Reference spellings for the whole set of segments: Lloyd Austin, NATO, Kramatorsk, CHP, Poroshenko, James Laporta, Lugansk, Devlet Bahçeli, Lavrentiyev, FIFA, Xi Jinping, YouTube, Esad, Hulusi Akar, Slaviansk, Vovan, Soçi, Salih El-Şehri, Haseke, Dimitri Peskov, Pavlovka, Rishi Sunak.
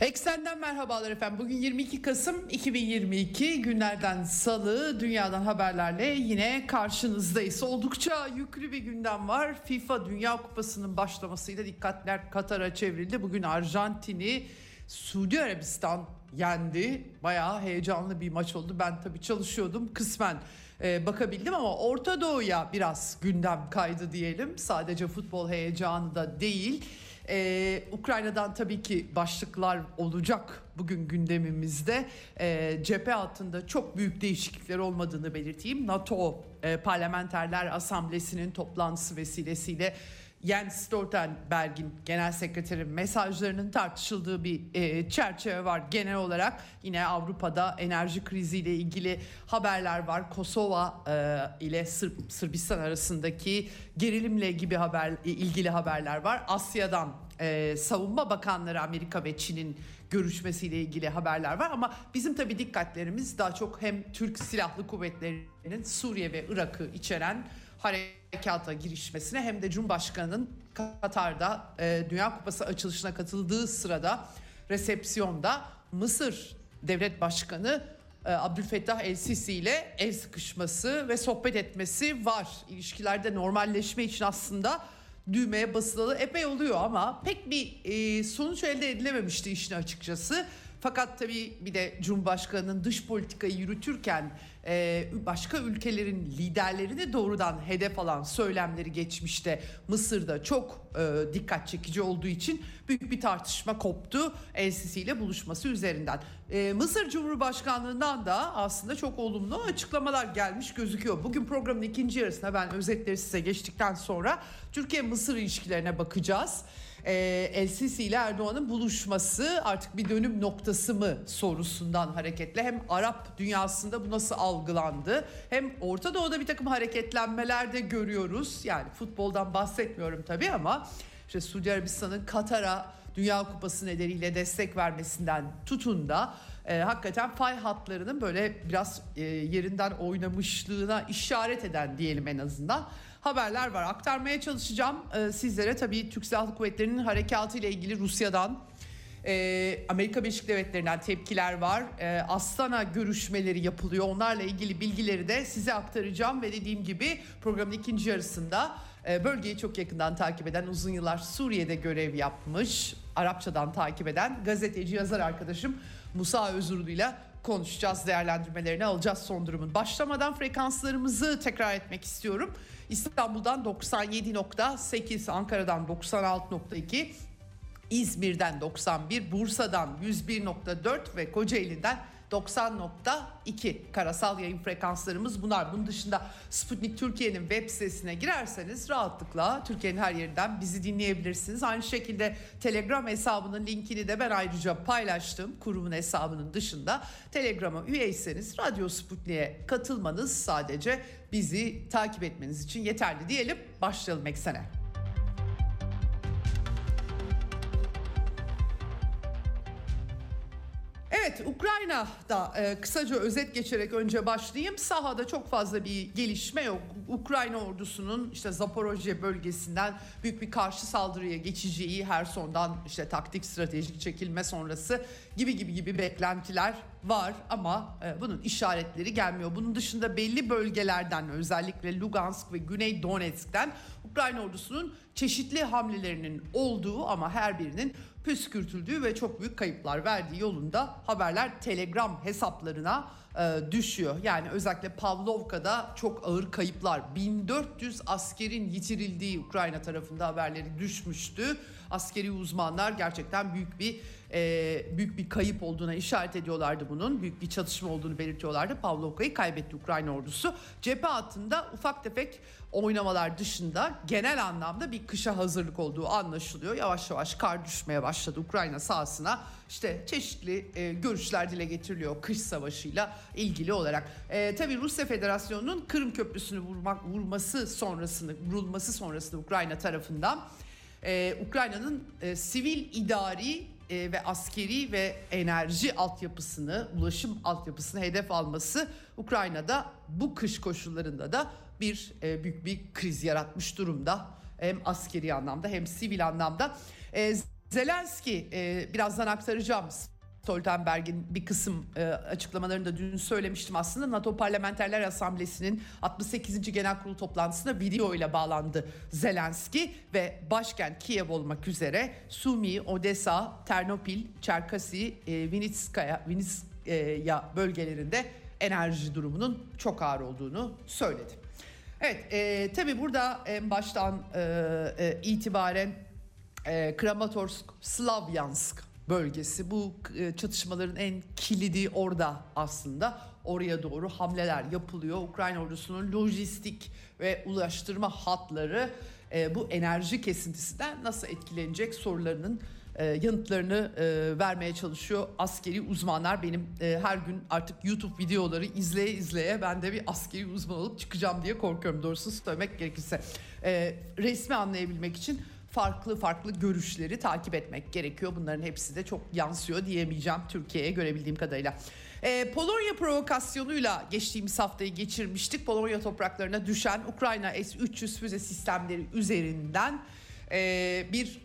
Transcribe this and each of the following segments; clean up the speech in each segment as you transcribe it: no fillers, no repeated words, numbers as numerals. Eksenden merhabalar efendim. Bugün 22 Kasım 2022 günlerden salı, dünyadan haberlerle yine karşınızdayız. Oldukça yüklü bir gündem var. FIFA Dünya Kupası'nın başlamasıyla dikkatler Katar'a çevrildi. Bugün Arjantin'i Suudi Arabistan yendi. Bayağı heyecanlı bir maç oldu. Ben tabii çalışıyordum, kısmen bakabildim ama Orta Doğu'ya biraz gündem kaydı diyelim. Sadece futbol heyecanı da değil. Ukrayna'dan tabii ki başlıklar olacak bugün gündemimizde. Cephe hattında çok büyük değişiklikler olmadığını belirteyim. NATO Parlamenterler Asamblesi'nin toplantısı vesilesiyle Jens Stoltenberg'in, genel sekreterin mesajlarının tartışıldığı bir çerçeve var. Genel olarak yine Avrupa'da enerji kriziyle ilgili haberler var. Kosova ile Sırbistan arasındaki gerilimle gibi ilgili haberler var. Asya'dan savunma bakanları Amerika ve Çin'in görüşmesiyle ilgili haberler var. Ama bizim tabii dikkatlerimiz daha çok hem Türk Silahlı Kuvvetleri'nin Suriye ve Irak'ı içeren harekata girişmesine hem de Cumhurbaşkanı'nın Katar'da Dünya Kupası açılışına katıldığı sırada resepsiyonda Mısır Devlet Başkanı Abdülfettah El-Sisi ile el sıkışması ve sohbet etmesi var. İlişkilerde normalleşme için aslında düğmeye basılalı epey oluyor ama pek bir sonuç elde edilememişti işin açıkçası. Fakat tabii bir de Cumhurbaşkanı'nın dış politikayı yürütürken başka ülkelerin liderlerini doğrudan hedef alan söylemleri geçmişte Mısır'da çok dikkat çekici olduğu için büyük bir tartışma koptu El-Sisi ile buluşması üzerinden. Mısır Cumhurbaşkanlığından da aslında çok olumlu açıklamalar gelmiş gözüküyor. Bugün programın ikinci yarısına ben özetleri size geçtikten sonra Türkiye-Mısır ilişkilerine bakacağız. El-Sisi ile Erdoğan'ın buluşması artık bir dönüm noktası mı sorusundan hareketle hem Arap dünyasında bu nasıl algılandı hem Orta Doğu'da bir takım hareketlenmeler de görüyoruz. Yani futboldan bahsetmiyorum tabii ama işte Suudi Arabistan'ın Katar'a Dünya Kupası nedeniyle destek vermesinden tutun da hakikaten fay hatlarının böyle biraz yerinden oynamışlığına işaret eden diyelim en azından haberler var. Aktarmaya çalışacağım sizlere tabii Türk Silahlı Kuvvetleri'nin harekatı ile ilgili Rusya'dan, Amerika Birleşik Devletleri'nden tepkiler var. Astana görüşmeleri yapılıyor. Onlarla ilgili bilgileri de size aktaracağım ve dediğim gibi programın ikinci yarısında bölgeyi çok yakından takip eden, uzun yıllar Suriye'de görev yapmış, Arapçadan takip eden gazeteci, yazar arkadaşım Musa Özurlu ile konuşacağız, değerlendirmelerini alacağız son durumun. Başlamadan frekanslarımızı tekrar etmek istiyorum. İstanbul'dan 97.8, Ankara'dan 96.2, İzmir'den 91, Bursa'dan 101.4 ve Kocaeli'den 90.2 karasal yayın frekanslarımız bunlar. Bunun dışında Sputnik Türkiye'nin web sitesine girerseniz rahatlıkla Türkiye'nin her yerinden bizi dinleyebilirsiniz. Aynı şekilde Telegram hesabının linkini de ben ayrıca paylaştım. Kurumun hesabının dışında Telegram'a üyeyseniz Radyo Sputnik'e katılmanız sadece bizi takip etmeniz için yeterli diyelim. Başlayalım Eksen'e. Evet, Ukrayna'da kısaca özet geçerek önce başlayayım. Sahada çok fazla bir gelişme yok. Ukrayna ordusunun işte Zaporoje bölgesinden büyük bir karşı saldırıya geçeceği, Herson'dan işte taktik stratejik çekilme sonrası gibi beklentiler var ama bunun işaretleri gelmiyor. Bunun dışında belli bölgelerden, özellikle Lugansk ve Güney Donetsk'ten Ukrayna ordusunun çeşitli hamlelerinin olduğu ama her birinin püskürtüldüğü ve çok büyük kayıplar verdiği yolunda haberler Telegram hesaplarına düşüyor. Yani özellikle Pavlovka'da çok ağır kayıplar, 1400 askerin yitirildiği Ukrayna tarafında haberleri düşmüştü. Askeri uzmanlar gerçekten büyük bir kayıp olduğuna işaret ediyorlardı bunun. Büyük bir çatışma olduğunu belirtiyorlardı. Pavlovka'yı kaybetti Ukrayna ordusu. Cephe hattında ufak tefek oynamalar dışında genel anlamda bir kışa hazırlık olduğu anlaşılıyor. Yavaş yavaş kar düşmeye başladı Ukrayna sahasına. İşte çeşitli görüşler dile getiriliyor kış savaşıyla ilgili olarak. Tabii Rusya Federasyonu'nun Kırım Köprüsü'nü vurulması sonrasında Ukrayna tarafından Ukrayna'nın sivil, idari ve askeri ve enerji altyapısını, ulaşım altyapısını hedef alması Ukrayna'da bu kış koşullarında da bir büyük bir kriz yaratmış durumda. Hem askeri anlamda hem sivil anlamda. Zelenski, birazdan aktaracağım Stoltenberg'in bir kısım açıklamalarını da dün söylemiştim aslında. NATO Parlamenterler Asamblesi'nin 68. Genel Kurulu toplantısına video ile bağlandı Zelenski ve başkent Kiev olmak üzere Sumi, Odessa, Ternopil, Çerkasi, Vinitskaya bölgelerinde enerji durumunun çok ağır olduğunu söyledi. Evet, tabii burada en baştan itibaren Kramatorsk, Slaviansk bölgesi, bu çatışmaların en kilidi orada aslında. Oraya doğru hamleler yapılıyor. Ukrayna ordusunun lojistik ve ulaştırma hatları bu enerji kesintisinden nasıl etkilenecek sorularının yanıtlarını vermeye çalışıyor askeri uzmanlar. Benim her gün artık YouTube videoları izleye ben de bir askeri uzman olup çıkacağım diye korkuyorum doğrusu söylemek gerekirse. Resmi anlayabilmek için farklı görüşleri takip etmek gerekiyor. Bunların hepsi de çok yansıyor diyemeyeceğim Türkiye'ye görebildiğim kadarıyla. Polonya provokasyonuyla geçtiğimiz haftayı geçirmiştik. Polonya topraklarına düşen Ukrayna S-300 füze sistemleri üzerinden bir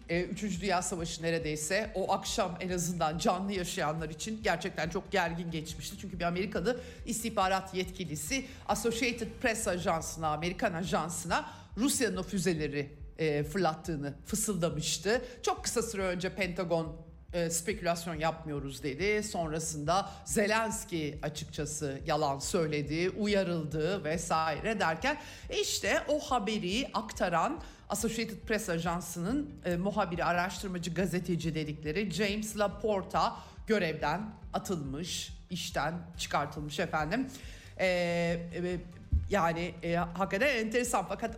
3. Dünya Savaşı neredeyse o akşam en azından canlı yaşayanlar için gerçekten çok gergin geçmişti. Çünkü bir Amerikalı istihbarat yetkilisi Associated Press ajansına, Amerikan ajansına Rusya'nın o füzeleri fırlattığını fısıldamıştı. Çok kısa süre önce Pentagon spekülasyon yapmıyoruz dedi. Sonrasında Zelenski açıkçası yalan söyledi, uyarıldı vesaire derken işte o haberi aktaran Associated Press Ajansı'nın muhabiri, araştırmacı, gazeteci dedikleri James Laporta görevden atılmış, işten çıkartılmış efendim. Yani hakikaten enteresan, fakat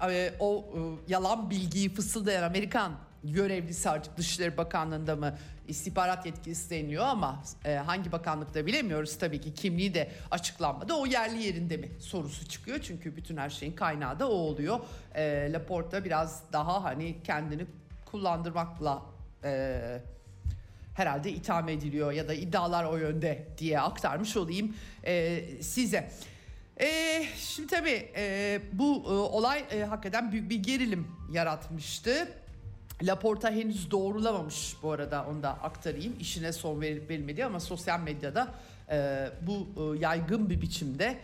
yalan bilgiyi fısıldayan Amerikan görevlisi, artık Dışişleri Bakanlığı'nda mı istihbarat yetkilisi deniliyor ama hangi bakanlıkta bilemiyoruz tabii ki, kimliği de açıklanmadı. O yerli yerinde mi sorusu çıkıyor çünkü bütün her şeyin kaynağı da o oluyor. Laporta biraz daha hani kendini kullandırmakla herhalde itham ediliyor ya da iddialar o yönde diye aktarmış olayım size. Şimdi tabii bu olay hakikaten büyük bir gerilim yaratmıştı. Laporta henüz doğrulamamış bu arada, onu da aktarayım. İşine son verilip verilmediği, ama sosyal medyada bu yaygın bir biçimde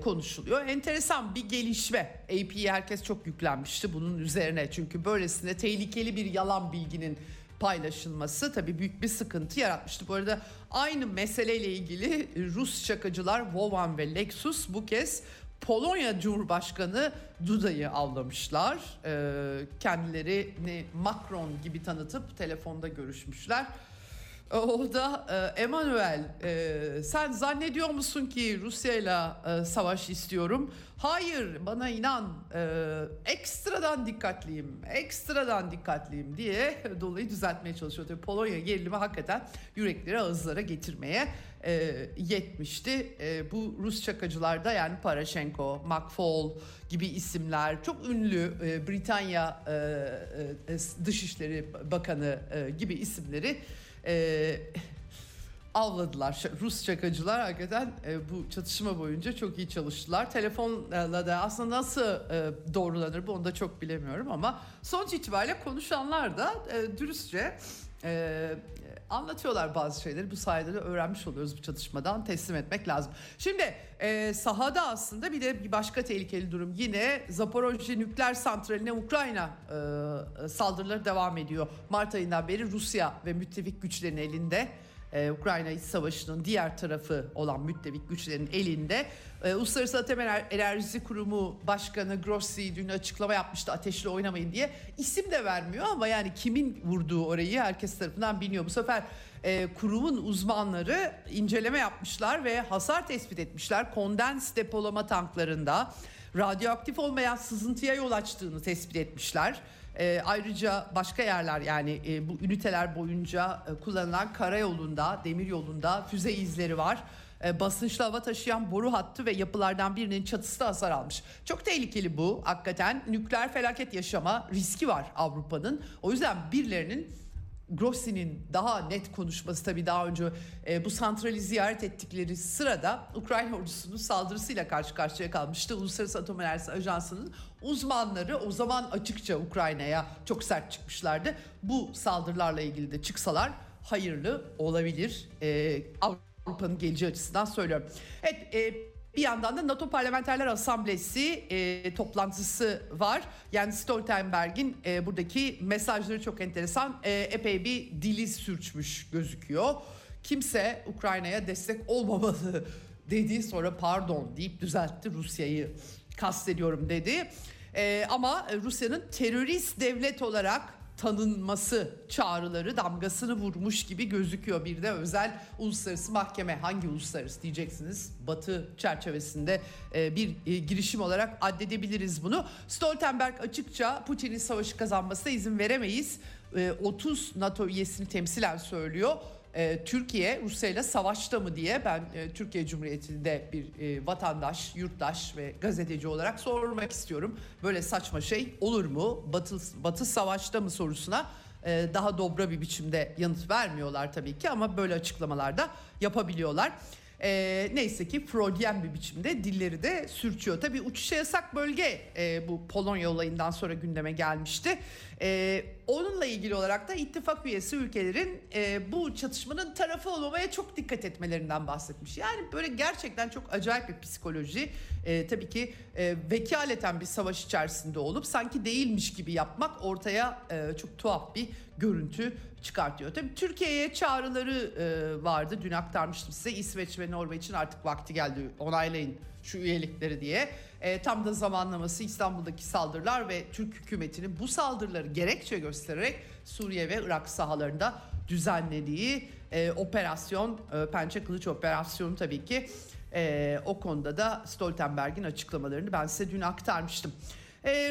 konuşuluyor. Enteresan bir gelişme. AP'ye herkes çok yüklenmişti bunun üzerine. Çünkü böylesine tehlikeli bir yalan bilginin paylaşılması tabii büyük bir sıkıntı yaratmıştı. Bu arada aynı meseleyle ilgili Rus şakacılar Vovan ve Lexus bu kez Polonya Cumhurbaşkanı Duda'yı avlamışlar. Kendilerini Macron gibi tanıtıp telefonda görüşmüşler. O da Emmanuel, sen zannediyor musun ki Rusya'yla savaş istiyorum? Hayır, bana inan, ekstradan dikkatliyim diye dolayı düzeltmeye çalışıyor. Tabii Polonya gerilimi hakikaten yürekleri ağızlara getirmeye yetmişti. Bu Rus şakacılar da, yani Poroshenko, McFall gibi isimler, çok ünlü Britanya Dışişleri Bakanı gibi isimleri avladılar. Rus şakacılar hakikaten bu çatışma boyunca çok iyi çalıştılar. Telefonla da aslında nasıl doğrulanır bu, onu da çok bilemiyorum, ama sonuç itibariyle konuşanlar da dürüstçe anlatıyorlar bazı şeyleri. Bu sayede de öğrenmiş oluyoruz, bu çatışmadan teslim etmek lazım. Şimdi sahada aslında bir de bir başka tehlikeli durum, yine Zaporoje nükleer santraline Ukrayna saldırıları devam ediyor. Mart ayından beri Rusya ve müttefik güçlerin elinde, Ukrayna İç Savaşı'nın diğer tarafı olan müttefik güçlerin elinde. Uluslararası Atom Enerjisi Kurumu Başkanı Grossi dün açıklama yapmıştı, ateşle oynamayın diye. İsim de vermiyor ama yani kimin vurduğu orayı herkes tarafından biliniyor. Bu sefer kurumun uzmanları inceleme yapmışlar ve hasar tespit etmişler. Kondens depolama tanklarında, radyoaktif olmayan sızıntıya yol açtığını tespit etmişler. Ayrıca başka yerler, yani bu üniteler boyunca kullanılan karayolunda, demiryolunda füze izleri var. Basınçlı hava taşıyan boru hattı ve yapılardan birinin çatısı da hasar almış. Çok tehlikeli bu hakikaten. Nükleer felaket yaşama riski var Avrupa'nın. O yüzden birilerinin, Grossi'nin daha net konuşması, tabii daha önce bu santrali ziyaret ettikleri sırada Ukrayna ordusunun saldırısıyla karşı karşıya kalmıştı. Uluslararası Atom Enerjisi Ajansı'nın uzmanları o zaman açıkça Ukrayna'ya çok sert çıkmışlardı. Bu saldırılarla ilgili de çıksalar hayırlı olabilir. Avrupa'nın geleceği açısından söylüyorum. Evet, bir yandan da NATO Parlamenterler Asamblesi toplantısı var. Jens Stoltenberg'in buradaki mesajları çok enteresan. Epey bir dili sürçmüş gözüküyor. Kimse Ukrayna'ya destek olmamalı dedi, sonra pardon deyip düzeltti, Rusya'yı kastediyorum dedi. Ama Rusya'nın terörist devlet olarak tanınması çağrıları damgasını vurmuş gibi gözüküyor. Bir de özel uluslararası mahkeme, hangi uluslararası diyeceksiniz, Batı çerçevesinde bir girişim olarak addedebiliriz bunu. Stoltenberg açıkça Putin'in savaşı kazanmasına izin veremeyiz. 30 NATO üyesini temsilen söylüyor. Türkiye Rusya'yla savaşta mı diye ben Türkiye Cumhuriyeti'nde bir vatandaş, yurttaş ve gazeteci olarak sormak istiyorum. Böyle saçma şey olur mu? Batı savaşta mı sorusuna daha dobra bir biçimde yanıt vermiyorlar tabii ki, ama böyle açıklamalar da yapabiliyorlar. Neyse ki Freudyen bir biçimde dilleri de sürçüyor. Tabii uçuşa yasak bölge bu Polonya olayından sonra gündeme gelmişti. Onunla ilgili olarak da ittifak üyesi ülkelerin bu çatışmanın tarafı olmamaya çok dikkat etmelerinden bahsetmiş. Yani böyle gerçekten çok acayip bir psikoloji. Tabii ki vekaleten bir savaş içerisinde olup sanki değilmiş gibi yapmak ortaya çok tuhaf bir görüntü çıkartıyor. Tabii Türkiye'ye çağrıları vardı. Dün aktarmıştım size. İsveç ve Norveç'in artık vakti geldi, onaylayın şu üyelikleri diye. Tam da zamanlaması İstanbul'daki saldırılar ve Türk hükümetinin bu saldırıları gerekçe göstererek Suriye ve Irak sahalarında düzenlediği operasyon, Pençe Kılıç operasyonu tabii ki. O konuda da Stoltenberg'in açıklamalarını ben size dün aktarmıştım.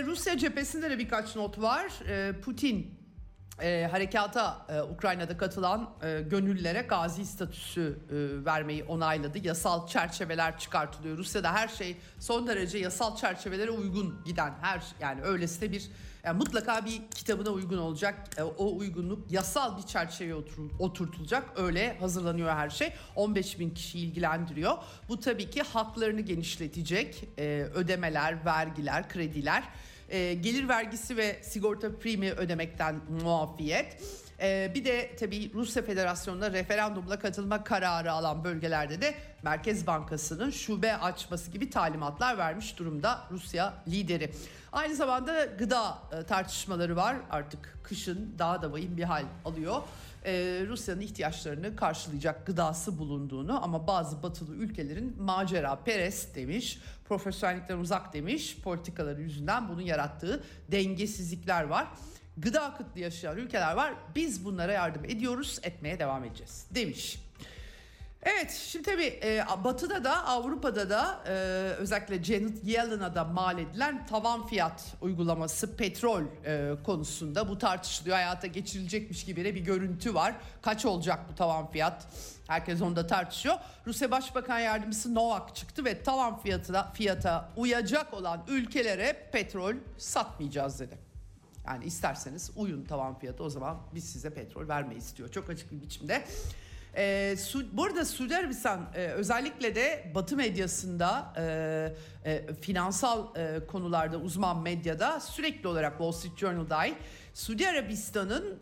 Rusya cephesinde de birkaç not var. Putin harekata Ukrayna'da katılan gönüllülere gazi statüsü vermeyi onayladı. Yasal çerçeveler çıkartılıyor. Rusya'da her şey son derece yasal çerçevelere uygun giden, yani öylesine bir, yani mutlaka bir kitabına uygun olacak. O uygunluk yasal bir çerçeveye oturtulacak. Öyle hazırlanıyor her şey. 15.000 kişi ilgilendiriyor. Bu tabii ki haklarını genişletecek. Ödemeler, vergiler, krediler. Gelir vergisi ve sigorta primi ödemekten muafiyet. Bir de tabii Rusya Federasyonu'na referandumla katılma kararı alan bölgelerde de Merkez Bankası'nın şube açması gibi talimatlar vermiş durumda Rusya lideri. Aynı zamanda gıda tartışmaları var. Artık kışın daha da vahim bir hal alıyor. Rusya'nın ihtiyaçlarını karşılayacak gıdası bulunduğunu, ama bazı batılı ülkelerin macera perest demiş, profesyonellikten uzak demiş politikaları yüzünden bunun yarattığı dengesizlikler var. Gıda kıtlığı yaşayan ülkeler var. Biz bunlara yardım ediyoruz, etmeye devam edeceğiz demiş. Evet, şimdi tabii Batı'da da Avrupa'da da özellikle Janet Yellen'a da mal edilen tavan fiyat uygulaması petrol konusunda bu tartışılıyor. Hayata geçirilecekmiş gibi de bir görüntü var. Kaç olacak bu tavan fiyat? Herkes onu da tartışıyor. Rusya Başbakan Yardımcısı Novak çıktı ve tavan fiyata uyacak olan ülkelere petrol satmayacağız dedi. Yani isterseniz uyun tavan fiyatı, o zaman biz size petrol vermeyiz diyor. Çok açık bir biçimde. Bu arada Suudi Arabistan özellikle de Batı medyasında, finansal konularda uzman medyada sürekli olarak Wall Street Journal'da Suudi Arabistan'ın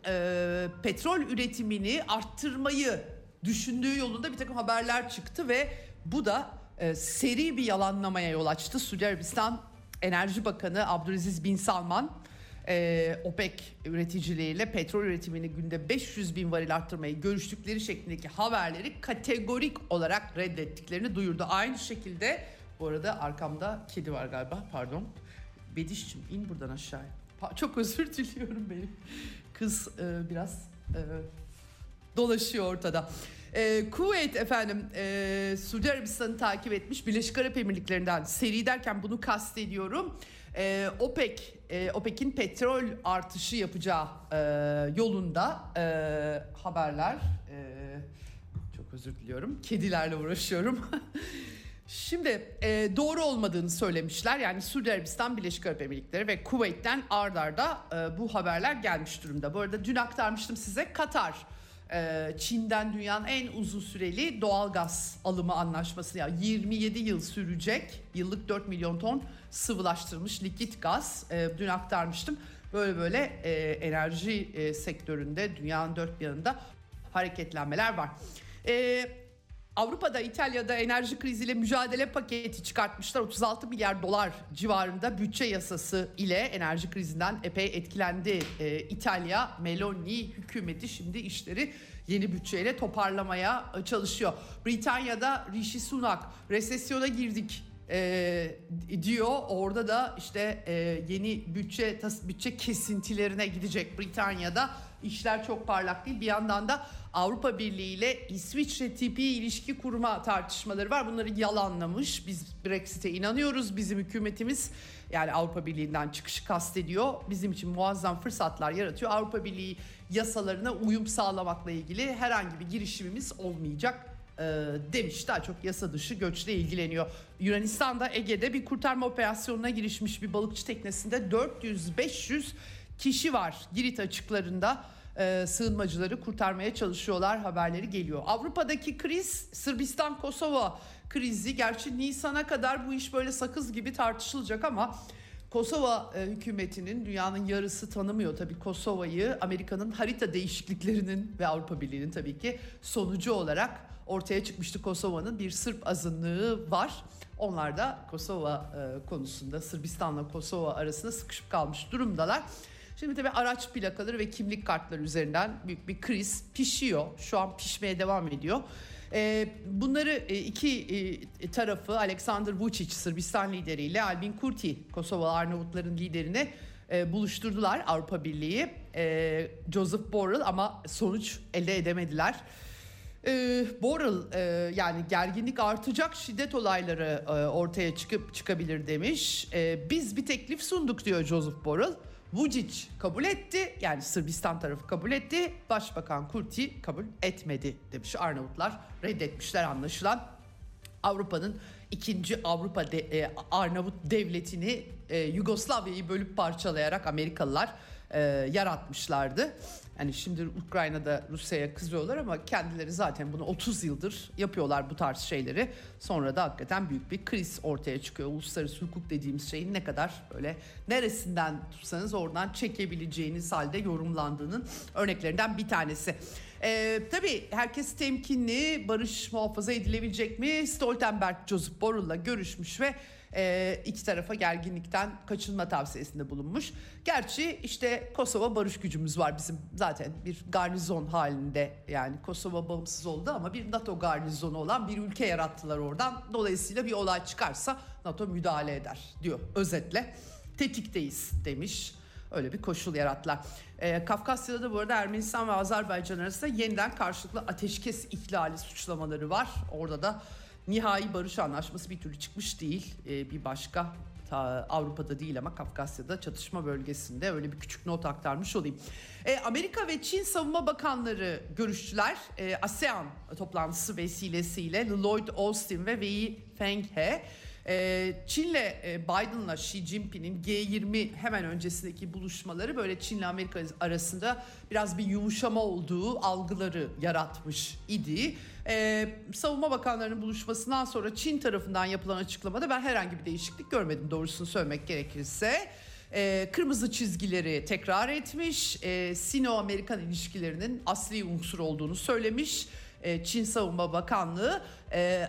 petrol üretimini arttırmayı düşündüğü yolunda bir takım haberler çıktı ve bu da seri bir yalanlamaya yol açtı. Suudi Arabistan Enerji Bakanı Abdülaziz Bin Salman, OPEC üreticileriyle petrol üretimini günde 500 bin varil arttırmayı görüştükleri şeklindeki haberleri kategorik olarak reddettiklerini duyurdu. Aynı şekilde, bu arada arkamda kedi var galiba, pardon. Bediş'cim in buradan aşağıya. Çok özür diliyorum benim. Kız biraz dolaşıyor ortada. Kuveyt efendim Suudi Arabistan'ı takip etmiş. Birleşik Arap Emirlikleri'nden seri derken bunu kastediyorum. OPEC'in petrol artışı yapacağı yolunda haberler. Çok özür diliyorum. Kedilerle uğraşıyorum. Şimdi doğru olmadığını söylemişler. Yani Suudi Arabistan, Birleşik Arap Emirlikleri ve Kuveyt'ten ard arda bu haberler gelmiş durumda. Bu arada dün aktarmıştım size, Katar Çin'den dünyanın en uzun süreli doğal gaz alımı anlaşması, yani 27 yıl sürecek, yıllık 4 milyon ton sıvılaştırılmış likit gaz. Dün aktarmıştım. Böyle enerji sektöründe dünyanın dört bir yanında hareketlenmeler var. Avrupa'da, İtalya'da enerji kriziyle mücadele paketi çıkartmışlar. 36 milyar dolar civarında bütçe yasası ile enerji krizinden epey etkilendi İtalya. Meloni hükümeti şimdi işleri yeni bütçeyle toparlamaya çalışıyor. Britanya'da Rishi Sunak resesyona girdik diyor. Orada da işte yeni bütçe kesintilerine gidecek Britanya'da. İşler çok parlak değil. Bir yandan da Avrupa Birliği ile İsviçre tipi ilişki kurma tartışmaları var. Bunları yalanlamış. Biz Brexit'e inanıyoruz. Bizim hükümetimiz, yani Avrupa Birliği'nden çıkışı kastediyor. Bizim için muazzam fırsatlar yaratıyor. Avrupa Birliği yasalarına uyum sağlamakla ilgili herhangi bir girişimimiz olmayacak demiş. Daha çok yasa dışı göçle ilgileniyor. Yunanistan'da Ege'de bir kurtarma operasyonuna girişmiş bir balıkçı teknesinde 400-500 kişi var. Girit açıklarında sığınmacıları kurtarmaya çalışıyorlar haberleri geliyor. Avrupa'daki kriz, Sırbistan-Kosova krizi. Gerçi Nisan'a kadar bu iş böyle sakız gibi tartışılacak ama Kosova hükümetinin, dünyanın yarısı tanımıyor tabii Kosova'yı, Amerika'nın harita değişikliklerinin ve Avrupa Birliği'nin tabii ki sonucu olarak ortaya çıkmıştı. Kosova'nın bir Sırp azınlığı var. Onlar da Kosova konusunda Sırbistan'la Kosova arasında sıkışıp kalmış durumdalar. Şimdi tabii araç plakaları ve kimlik kartları üzerinden büyük bir kriz pişiyor. Şu an pişmeye devam ediyor. Bunları iki tarafı, Aleksandr Vučić Sırbistan lideriyle Albin Kurti Kosova Arnavutların liderine buluşturdular Avrupa Birliği. Joseph Borrell ama sonuç elde edemediler. Borrell yani gerginlik artacak, şiddet olayları ortaya çıkabilir demiş. Biz bir teklif sunduk diyor Joseph Borrell. Vučić kabul etti, yani Sırbistan tarafı kabul etti, Başbakan Kurti kabul etmedi demiş. Arnavutlar reddetmişler anlaşılan. Avrupa'nın ikinci Arnavut devletini, Yugoslavya'yı bölüp parçalayarak Amerikalılar yaratmışlardı. Yani şimdi Ukrayna'da Rusya'ya kızıyorlar ama kendileri zaten bunu 30 yıldır yapıyorlar bu tarz şeyleri. Sonra da hakikaten büyük bir kriz ortaya çıkıyor. Uluslararası hukuk dediğimiz şeyin ne kadar böyle neresinden tutsanız oradan çekebileceğiniz halde yorumlandığının örneklerinden bir tanesi. Tabii herkes temkinli, barış muhafaza edilebilecek mi? Stoltenberg Joseph Borrell'la görüşmüş ve iki tarafa gerginlikten kaçınma tavsiyesinde bulunmuş. Gerçi işte Kosova barış gücümüz var bizim, zaten bir garnizon halinde, yani Kosova bağımsız oldu ama bir NATO garnizonu olan bir ülke yarattılar oradan. Dolayısıyla bir olay çıkarsa NATO müdahale eder diyor özetle. Tetikteyiz demiş. Öyle bir koşul yarattılar. Kafkasya'da da bu arada Ermenistan ve Azerbaycan arasında yeniden karşılıklı ateşkes ihlali suçlamaları var. Orada da nihai barış anlaşması bir türlü çıkmış değil. Bir başka Avrupa'da değil ama Kafkasya'da çatışma bölgesinde, öyle bir küçük not aktarmış olayım. Amerika ve Çin savunma bakanları görüştüler. ASEAN toplantısı vesilesiyle Lloyd Austin ve Wei Fenghe. Çin'le, Biden'la Xi Jinping'in G20 hemen öncesindeki buluşmaları böyle Çin'le Amerika arasında biraz bir yumuşama olduğu algıları yaratmış idi. Savunma bakanlarının buluşmasından sonra Çin tarafından yapılan açıklamada ben herhangi bir değişiklik görmedim, doğrusunu söylemek gerekirse. Kırmızı çizgileri tekrar etmiş, Sino-Amerikan ilişkilerinin asli unsur olduğunu söylemiş Çin Savunma Bakanlığı.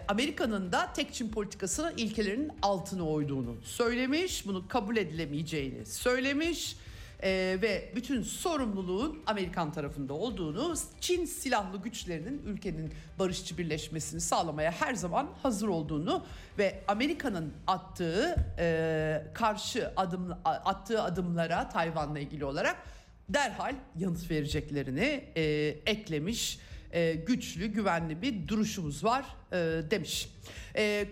Amerika'nın da tek Çin politikasının ilkelerinin altına oyduğunu söylemiş. Bunu kabul edilemeyeceğini söylemiş. Ve bütün sorumluluğun Amerikan tarafında olduğunu, Çin silahlı güçlerinin ülkenin barışçı birleşmesini sağlamaya her zaman hazır olduğunu ve Amerika'nın attığı attığı adımlara Tayvan'la ilgili olarak derhal yanıt vereceklerini eklemiş güçlü, güvenli bir duruşumuz var demiş.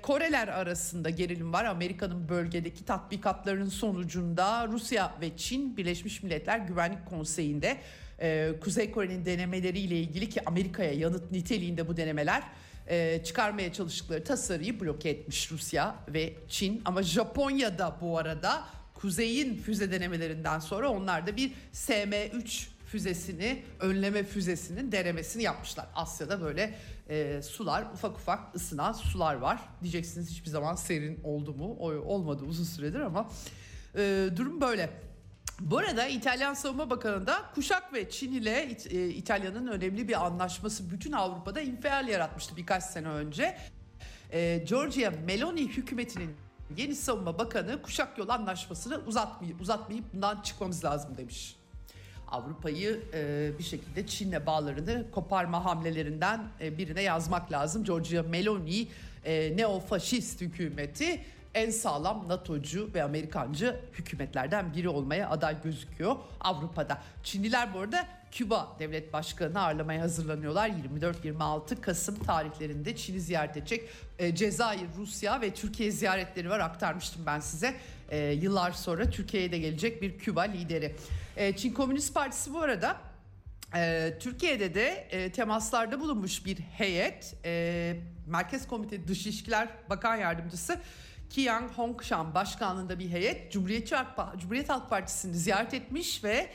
Koreler arasında gerilim var. Amerika'nın bölgedeki tatbikatlarının sonucunda Rusya ve Çin, Birleşmiş Milletler Güvenlik Konseyi'nde Kuzey Kore'nin denemeleriyle ilgili, ki Amerika'ya yanıt niteliğinde bu denemeler, çıkarmaya çalıştıkları tasarıyı bloke etmiş Rusya ve Çin. Ama Japonya'da bu arada Kuzey'in füze denemelerinden sonra onlar da bir SM-3 füzesini, önleme füzesinin denemesini yapmışlar. Asya'da böyle sular, ufak ufak ısınan sular var. Diyeceksiniz hiçbir zaman serin oldu mu? Olmadı uzun süredir ama durum böyle. Bu arada İtalyan Savunma Bakanı da Kuşak ve Çin ile İtalya'nın önemli bir anlaşması bütün Avrupa'da infial yaratmıştı birkaç sene önce. Giorgia Meloni hükümetinin yeni savunma bakanı Kuşak Yolu Anlaşması'nı uzatmayıp bundan çıkmamız lazım demiş. Avrupa'yı bir şekilde Çin'le bağlarını koparma hamlelerinden birine yazmak lazım. Giorgia Meloni, neofaşist hükümeti, en sağlam NATO'cu ve Amerikancı hükümetlerden biri olmaya aday gözüküyor Avrupa'da. Çinliler bu arada Küba Devlet Başkanı'nı ağırlamaya hazırlanıyorlar. 24-26 Kasım tarihlerinde Çin'i ziyaret edecek. Cezayir, Rusya ve Türkiye ziyaretleri var, aktarmıştım ben size. Yıllar sonra Türkiye'ye de gelecek bir Küba lideri. Çin Komünist Partisi bu arada Türkiye'de de temaslarda bulunmuş bir heyet. Merkez Komite Dış İlişkiler Bakan Yardımcısı Kiang Hongshan başkanlığında bir heyet Cumhuriyet Halk Partisi'ni ziyaret etmiş ve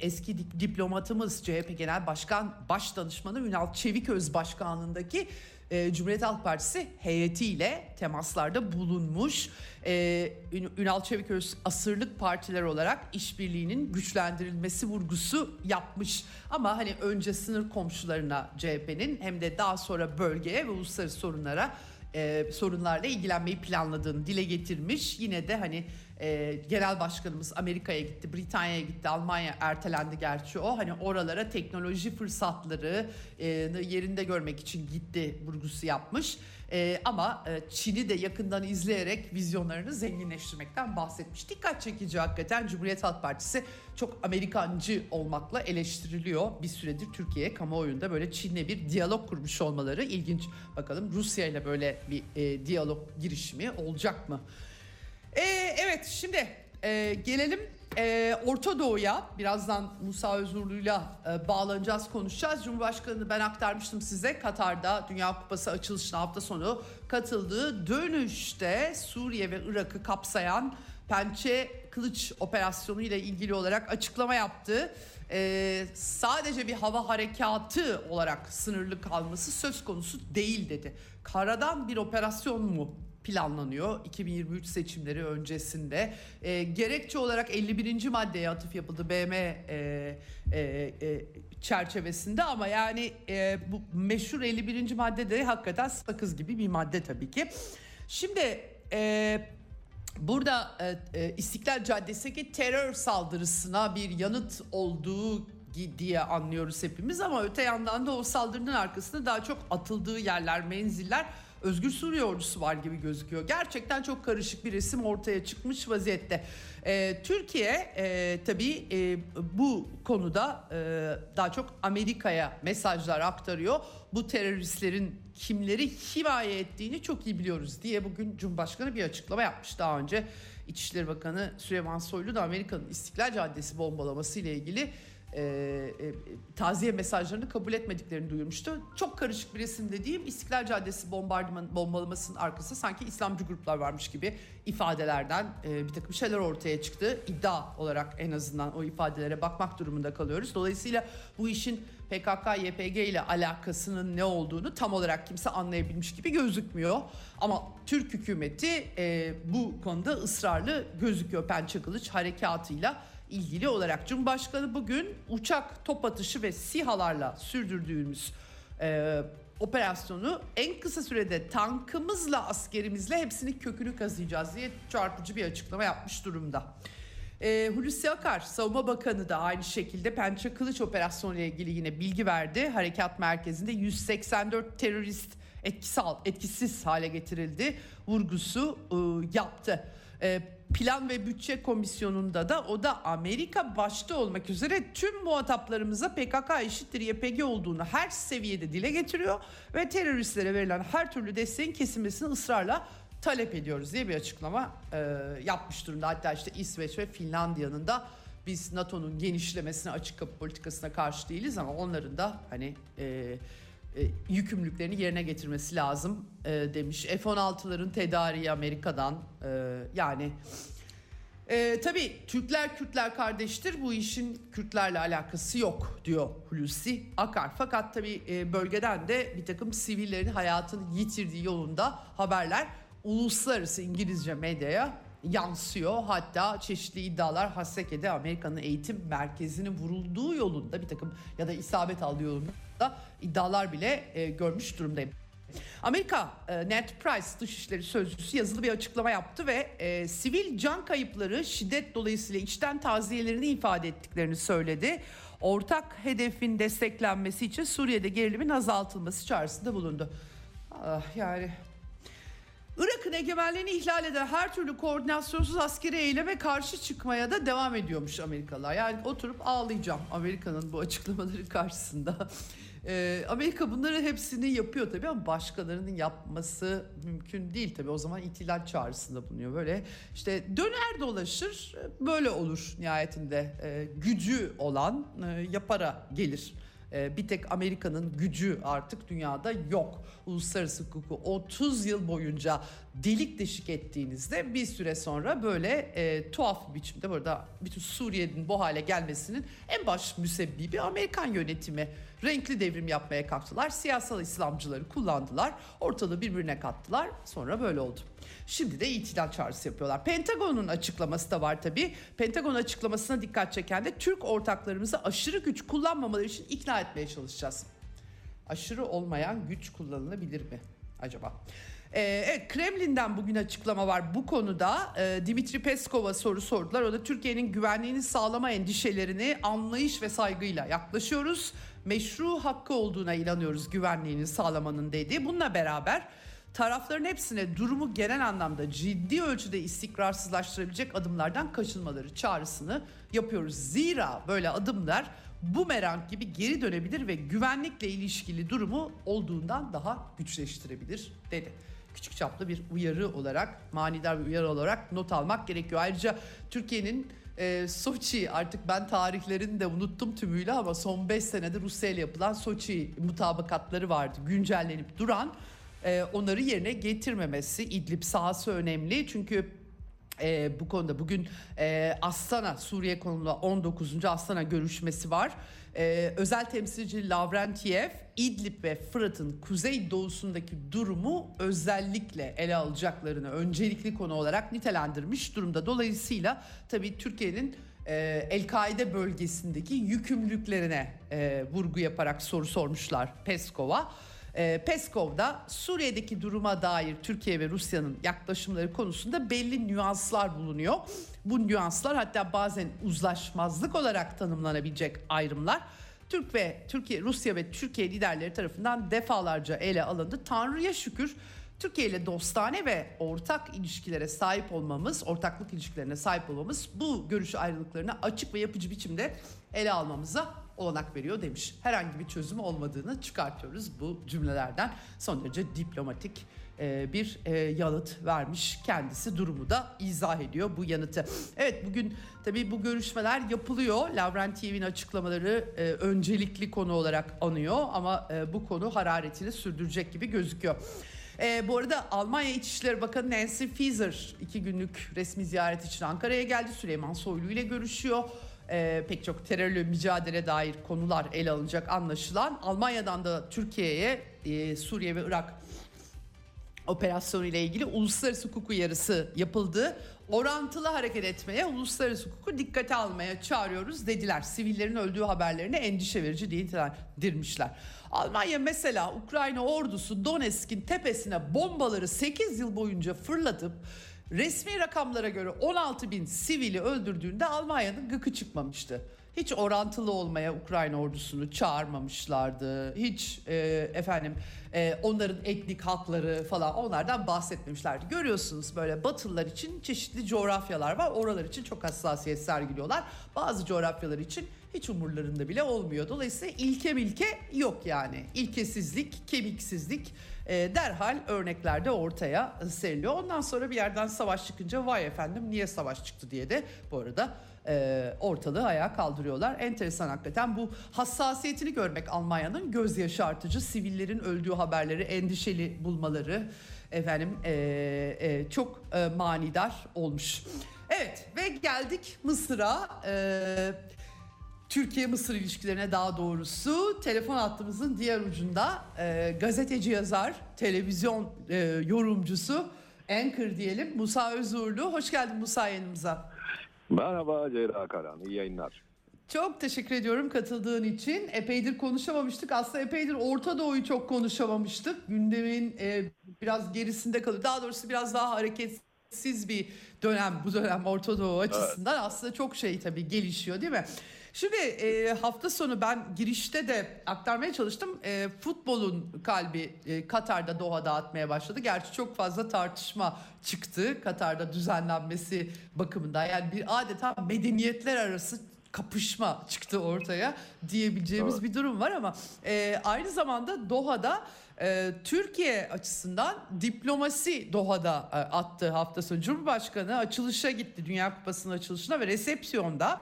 eski diplomatımız CHP Genel Başkan Başdanışmanı Ünal Çeviköz başkanlığındaki Cumhuriyet Halk Partisi heyetiyle temaslarda bulunmuş. Ünal Çeviköz asırlık partiler olarak işbirliğinin güçlendirilmesi vurgusu yapmış. Ama hani önce sınır komşularına CHP'nin, hem de daha sonra bölgeye ve uluslararası sorunlarla ilgilenmeyi planladığını dile getirmiş. Yine de hani genel başkanımız Amerika'ya gitti, Britanya'ya gitti, Almanya ertelendi gerçi o. Hani oralara teknoloji fırsatları yerinde görmek için gitti vurgusu yapmış. Ama Çin'i de yakından izleyerek vizyonlarını zenginleştirmekten bahsetmiş. Dikkat çekici hakikaten. Cumhuriyet Halk Partisi çok Amerikancı olmakla eleştiriliyor. Bir süredir Türkiye kamuoyunda böyle Çin'le bir diyalog kurmuş olmaları ilginç. Bakalım Rusya ile böyle bir diyalog girişimi olacak mı? Evet, şimdi gelelim Orta Doğu'ya. Birazdan Musa Özurlu'yla bağlanacağız, konuşacağız. Cumhurbaşkanı'nı ben aktarmıştım size. Katar'da Dünya Kupası açılışına hafta sonu katıldığı, dönüşte Suriye ve Irak'ı kapsayan Pençe Kılıç Operasyonu ile ilgili olarak açıklama yaptı. Sadece bir hava harekatı olarak sınırlı kalması söz konusu değil dedi. Karadan bir operasyon mu planlanıyor 2023 seçimleri öncesinde? Gerekçe olarak 51. maddeye atıf yapıldı BM çerçevesinde, ama yani bu meşhur 51. madde de hakikaten sakız gibi bir madde tabii ki. Şimdi burada İstiklal Caddesi'ndeki terör saldırısına bir yanıt olduğu diye anlıyoruz hepimiz, ama öte yandan da o saldırının arkasında daha çok atıldığı yerler, menziller Özgür Suriye ordusu var gibi gözüküyor. Gerçekten çok karışık bir resim ortaya çıkmış vaziyette. Türkiye tabii bu konuda daha çok Amerika'ya mesajlar aktarıyor. Bu teröristlerin kimleri himaye ettiğini çok iyi biliyoruz diye bugün Cumhurbaşkanı bir açıklama yapmış. Daha önce İçişleri Bakanı Süleyman Soylu da Amerika'nın İstiklal Caddesi bombalaması ile ilgili taziye mesajlarını kabul etmediklerini duyurmuştu. Çok karışık bir resim dediğim, İstiklal Caddesi bombalamasının arkasında sanki İslamcı gruplar varmış gibi ifadelerden bir takım şeyler ortaya çıktı. İddia olarak en azından o ifadelere bakmak durumunda kalıyoruz. Dolayısıyla bu işin PKK-YPG ile alakasının ne olduğunu tam olarak kimse anlayabilmiş gibi gözükmüyor. Ama Türk hükümeti bu konuda ısrarlı gözüküyor Pençe Kılıç harekatıyla ilgili olarak. Cumhurbaşkanı bugün uçak, top atışı ve SİHA'larla sürdürdüğümüz operasyonu en kısa sürede tankımızla, askerimizle hepsinin kökünü kazıyacağız diye çarpıcı bir açıklama yapmış durumda. Hulusi Akar, Savunma Bakanı da aynı şekilde Pençe Kılıç operasyonu ile ilgili yine bilgi verdi. Harekat merkezinde 184 terörist etkisiz hale getirildi vurgusu yaptı. Plan ve Bütçe Komisyonu'nda da o da Amerika başta olmak üzere tüm muhataplarımıza PKK eşittir YPG olduğunu her seviyede dile getiriyor ve teröristlere verilen her türlü desteğin kesilmesini ısrarla talep ediyoruz diye bir açıklama yapmış durumda. Hatta işte İsveç ve Finlandiya'nın da biz NATO'nun genişlemesine, açık kapı politikasına karşı değiliz ama onların da hani yükümlülüklerini yerine getirmesi lazım demiş. F-16'ların tedariği Amerika'dan yani. Tabii Türkler Kürtler kardeştir, bu işin Kürtlerle alakası yok diyor Hulusi Akar. Fakat tabii bölgeden de bir takım sivillerin hayatını yitirdiği yolunda haberler uluslararası İngilizce medyaya yansıyor. Hatta çeşitli iddialar Haseke'de Amerika'nın eğitim merkezinin vurulduğu yolunda bir takım ya da isabet aldığı yolunda iddialar bile görmüş durumdayım. Amerika Ned Price Dışişleri Sözcüsü yazılı bir açıklama yaptı ve sivil can kayıpları şiddet dolayısıyla içten taziyelerini ifade ettiklerini söyledi. Ortak hedefin desteklenmesi için Suriye'de gerilimin azaltılması çağrısında bulundu. Yani... Irak'ın egemenliğini ihlal eden her türlü koordinasyonsuz askeri eyleme karşı çıkmaya da devam ediyormuş Amerikalılar. Yani oturup ağlayacağım Amerika'nın bu açıklamaları karşısında. Amerika bunları hepsini yapıyor tabii ama başkalarının yapması mümkün değil tabii. O zaman itilal çağrısında bulunuyor. Böyle işte döner dolaşır böyle olur nihayetinde. Gücü olan yapara gelir. Bir tek Amerika'nın gücü artık dünyada yok. Uluslararası hukuku 30 yıl boyunca delik deşik ettiğinizde bir süre sonra böyle tuhaf bir biçimde, burada bütün Suriye'nin bu hale gelmesinin en baş müsebbibi Amerikan yönetimi. Renkli devrim yapmaya kalktılar. Siyasal İslamcıları kullandılar. Ortalığı birbirine kattılar. Sonra böyle oldu. Şimdi de itilal çağrısı yapıyorlar. Pentagon'un açıklaması da var tabii. Pentagon açıklamasına dikkat çeken de Türk ortaklarımızı aşırı güç kullanmamaları için ikna etmeye çalışacağız. Aşırı olmayan güç kullanılabilir mi acaba? Evet, Kremlin'den bugün açıklama var bu konuda. Dimitri Peskov'a soru sordular. O da Türkiye'nin güvenliğini sağlama endişelerini anlayış ve saygıyla yaklaşıyoruz. Meşru hakkı olduğuna inanıyoruz güvenliğini sağlamanın dedi. Bununla beraber tarafların hepsine durumu genel anlamda ciddi ölçüde istikrarsızlaştırabilecek adımlardan kaçınmaları çağrısını yapıyoruz. Zira böyle adımlar bumerang gibi geri dönebilir ve güvenlikle ilişkili durumu olduğundan daha güçleştirebilir dedi. Küçük çaplı bir uyarı olarak, manidar bir uyarı olarak not almak gerekiyor. Ayrıca Türkiye'nin Soçi, artık ben tarihlerini de unuttum tümüyle ama son 5 senede Rusya ile yapılan Soçi mutabakatları vardı. Güncellenip duran, onları yerine getirmemesi. İdlib sahası önemli çünkü bu konuda bugün Astana, Suriye konulu 19. Astana görüşmesi var. Özel temsilci Lavrentiyev, İdlib ve Fırat'ın kuzey doğusundaki durumu özellikle ele alacaklarını öncelikli konu olarak nitelendirmiş durumda. Dolayısıyla tabii Türkiye'nin El-Kaide bölgesindeki yükümlülüklerine vurgu yaparak soru sormuşlar Peskov'a. Peskov da Suriye'deki duruma dair Türkiye ve Rusya'nın yaklaşımları konusunda belli nüanslar bulunuyor. Bu nüanslar hatta bazen uzlaşmazlık olarak tanımlanabilecek ayrımlar. Rusya ve Türkiye liderleri tarafından defalarca ele alındı. Tanrı'ya şükür Türkiye ile dostane ve ortaklık ilişkilerine sahip olmamız bu görüş ayrılıklarını açık ve yapıcı biçimde ele almamıza olanak veriyor demiş. Herhangi bir çözüm olmadığını çıkartıyoruz bu cümlelerden. Son derece diplomatik bir yanıt vermiş kendisi, durumu da izah ediyor bu yanıtı. Evet, bugün tabii bu görüşmeler yapılıyor. Lavrentyev'in açıklamaları öncelikli konu olarak anıyor ama bu konu hararetini sürdürecek gibi gözüküyor. Bu arada Almanya İçişleri Bakanı Nancy Faeser 2 günlük resmi ziyaret için Ankara'ya geldi. Süleyman Soylu ile görüşüyor. Pek çok terörle mücadele dair konular ele alınacak anlaşılan. Almanya'dan da Türkiye'ye Suriye ve Irak operasyonu ile ilgili uluslararası hukuk uyarısı yapıldı. Orantılı hareket etmeye, uluslararası hukuku dikkate almaya çağırıyoruz dediler. Sivillerin öldüğü haberlerini endişe verici diye nitelendirmişler. Almanya mesela Ukrayna ordusu Donetsk'in tepesine bombaları 8 yıl boyunca fırlatıp resmi rakamlara göre 16.000 sivili öldürdüğünde Almanya'nın gıkı çıkmamıştı. Hiç orantılı olmaya Ukrayna ordusunu çağırmamışlardı. Hiç onların etnik hakları falan, onlardan bahsetmemişlerdi. Görüyorsunuz böyle Batılılar için çeşitli coğrafyalar var. Oralar için çok hassasiyet sergiliyorlar. Bazı coğrafyalar için hiç umurlarında bile olmuyor. Dolayısıyla ilke yok yani. İlkesizlik, kemiksizlik derhal örneklerde ortaya seriliyor. Ondan sonra bir yerden savaş çıkınca vay efendim niye savaş çıktı diye de bu arada ortalığı ayağa kaldırıyorlar. Enteresan hakikaten bu hassasiyetini görmek Almanya'nın, göz yaşartıcı, sivillerin öldüğü haberleri endişeli bulmaları efendim çok manidar olmuş. Evet ve geldik Mısır'a. Türkiye-Mısır ilişkilerine, daha doğrusu telefon hattımızın diğer ucunda gazeteci, yazar, televizyon yorumcusu, anchor diyelim, Musa Özurlu. Hoş geldin Musa yayınımıza. Merhaba Ceyda Karan, iyi yayınlar. Çok teşekkür ediyorum katıldığın için. Epeydir konuşamamıştık. Aslında epeydir Orta Doğu'yu çok konuşamamıştık. Gündemin biraz gerisinde kalıyor. Daha doğrusu biraz daha hareketsiz bir dönem bu dönem Orta Doğu açısından. Evet. Aslında çok şey tabii gelişiyor değil mi? Şimdi hafta sonu ben girişte de aktarmaya çalıştım. Futbolun kalbi Katar'da, Doha'da atmaya başladı. Gerçi çok fazla tartışma çıktı Katar'da düzenlenmesi bakımından. Yani bir adeta medeniyetler arası kapışma çıktı ortaya diyebileceğimiz bir durum var ama aynı zamanda Doha'da Türkiye açısından diplomasi Doha'da attı hafta sonu. Cumhurbaşkanı açılışa gitti, Dünya Kupası'nın açılışına ve resepsiyonda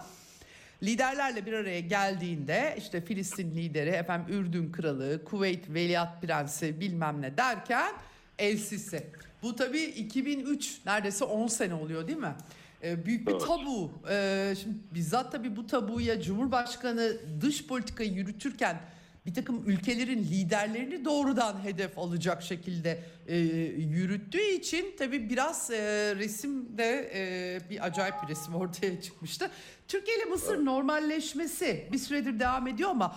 liderlerle bir araya geldiğinde işte Filistin lideri, efendim Ürdün kralı, Kuveyt veliaht prensi bilmem ne derken El Sisi. Bu tabii 2003, neredeyse 10 sene oluyor değil mi? Büyük bir tabu. Şimdi bizzat tabii bu tabuya Cumhurbaşkanı dış politikayı yürütürken bir takım ülkelerin liderlerini doğrudan hedef alacak şekilde yürüttüğü için tabii biraz resimde bir acayip bir resim ortaya çıkmıştı. Türkiye ile Mısır normalleşmesi bir süredir devam ediyor ama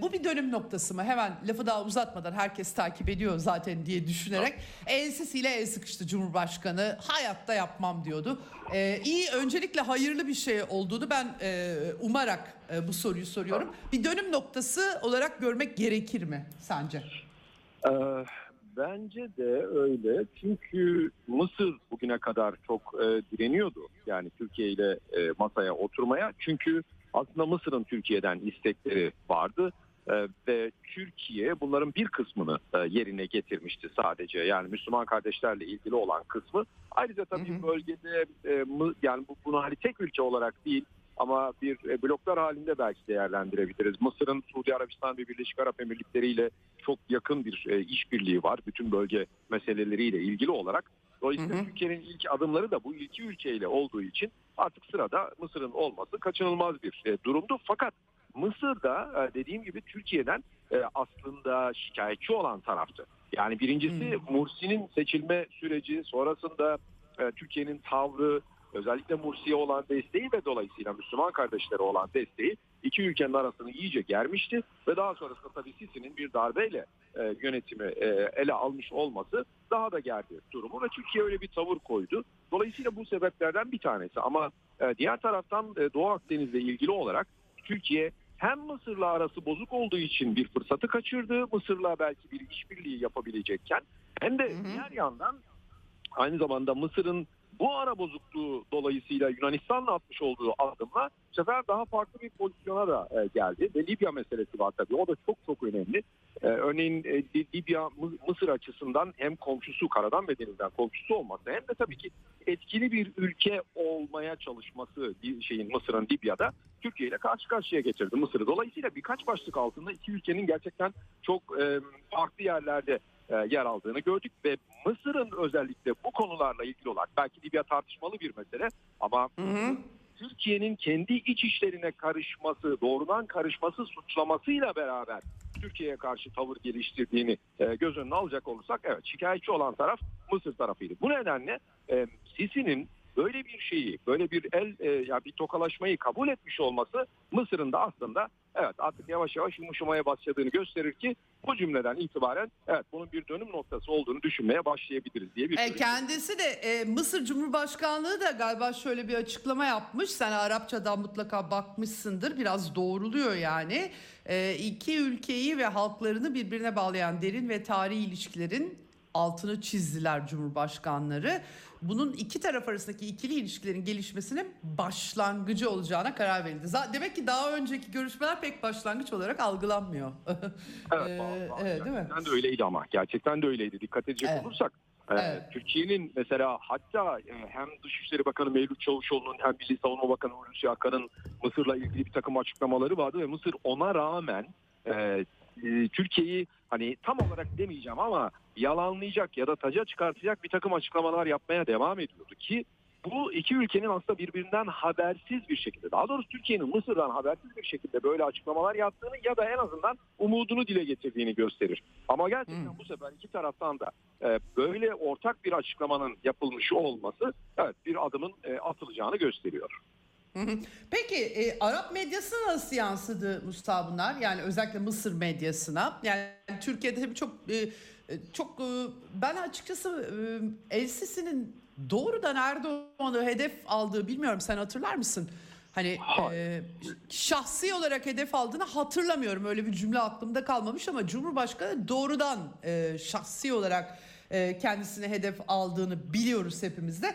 bu bir dönüm noktası mı? Hemen lafı daha uzatmadan, herkes takip ediyor zaten diye düşünerek El Sisi ile el sıkıştı Cumhurbaşkanı. Hayatta yapmam diyordu. İyi, öncelikle hayırlı bir şey olduğunu ben umarak bu soruyu soruyorum. Bir dönüm noktası olarak görmek gerekir mi sence? Bence de öyle. Çünkü Mısır bugüne kadar çok direniyordu. Yani Türkiye ile masaya oturmaya. Çünkü aslında Mısır'ın Türkiye'den istekleri vardı. Ve Türkiye bunların bir kısmını yerine getirmişti sadece. Yani Müslüman kardeşlerle ilgili olan kısmı. Ayrıca tabii bölgede yani bunu hani tek ülke olarak değil ama bir bloklar halinde belki değerlendirebiliriz. Mısır'ın Suudi Arabistan ve Birleşik Arap Emirlikleri ile çok yakın bir işbirliği var bütün bölge meseleleriyle ilgili olarak. Dolayısıyla Türkiye'nin ilk adımları da bu iki ülkeyle olduğu için artık sırada Mısır'ın olması kaçınılmaz bir durumdu. Fakat Mısır'da dediğim gibi Türkiye'den aslında şikayetçi olan taraftı. Yani birincisi Mursi'nin seçilme süreci, sonrasında Türkiye'nin tavrı, özellikle Mursi'ye olan desteği ve dolayısıyla Müslüman kardeşlere olan desteği iki ülkenin arasını iyice germişti. Ve daha sonrasında tabii Sisi'nin bir darbeyle yönetimi ele almış olması daha da gerdi durumu ve Türkiye öyle bir tavır koydu. Dolayısıyla bu sebeplerden bir tanesi. Ama diğer taraftan Doğu Akdeniz'le ilgili olarak Türkiye hem Mısır'la arası bozuk olduğu için bir fırsatı kaçırdı. Mısır'la belki bir işbirliği yapabilecekken, hem de diğer yandan aynı zamanda Mısır'ın bu ara bozukluğu dolayısıyla Yunanistan'la atmış olduğu adımla bu sefer daha farklı bir pozisyona da geldi. Ve Libya meselesi var tabii. O da çok çok önemli. Örneğin Libya, Mısır açısından hem komşusu, karadan ve denizden komşusu olması, hem de tabii ki etkili bir ülke olmaya çalışması Mısır'ın Libya'da Türkiye ile karşı karşıya getirdi Mısır'ı. Dolayısıyla birkaç başlık altında iki ülkenin gerçekten çok farklı yerlerde yer aldığını gördük ve Mısır'ın özellikle bu konularla ilgili olarak, belki Libya tartışmalı bir mesele ama Türkiye'nin kendi iç işlerine karışması, doğrudan karışması suçlamasıyla beraber Türkiye'ye karşı tavır geliştirdiğini göz önüne alacak olursak, evet, şikayetçi olan taraf Mısır tarafıydı. Bu nedenle Sisi'nin böyle bir şeyi, böyle bir bir tokalaşmayı kabul etmiş olması Mısır'ın da aslında evet artık yavaş yavaş yumuşamaya başladığını gösterir ki bu cümleden itibaren evet bunun bir dönüm noktası olduğunu düşünmeye başlayabiliriz diye bir şey. Kendisi de Mısır Cumhurbaşkanlığı da galiba şöyle bir açıklama yapmış. Sen Arapçadan mutlaka bakmışsındır. Biraz doğruluyor yani. İki ülkeyi ve halklarını birbirine bağlayan derin ve tarihi ilişkilerin altını çizdiler Cumhurbaşkanları. Bunun iki taraf arasındaki ikili ilişkilerin gelişmesinin başlangıcı olacağına karar verildi. Demek ki daha önceki görüşmeler pek başlangıç olarak algılanmıyor. Evet, değil mi? Gerçekten de öyleydi ama. Gerçekten de öyleydi. Dikkat edecek olursak. Evet. Türkiye'nin mesela hatta hem Dışişleri Bakanı Mevlüt Çavuşoğlu'nun hem Milli Savunma Bakanı Hulusi Akar'ın Mısır'la ilgili bir takım açıklamaları vardı ve Mısır ona rağmen Türkiye'yi hani tam olarak demeyeceğim ama yalanlayacak ya da taca çıkartacak bir takım açıklamalar yapmaya devam ediyordu ki bu iki ülkenin aslında birbirinden habersiz bir şekilde, daha doğrusu Türkiye'nin Mısır'dan habersiz bir şekilde böyle açıklamalar yaptığını ya da en azından umudunu dile getirdiğini gösterir. Ama gerçekten bu sefer iki taraftan da böyle ortak bir açıklamanın yapılmış olması evet bir adımın atılacağını gösteriyor. Peki Arap medyasına nasıl yansıdı Mustafa bunlar? Yani özellikle Mısır medyasına. Yani Türkiye'de çok ben açıkçası El-Sisi'nin doğrudan Erdoğan'ı hedef aldığı, bilmiyorum sen hatırlar mısın? Hani şahsi olarak hedef aldığını hatırlamıyorum. Öyle bir cümle aklımda kalmamış ama Cumhurbaşkanı doğrudan şahsi olarak kendisine hedef aldığını biliyoruz hepimiz de.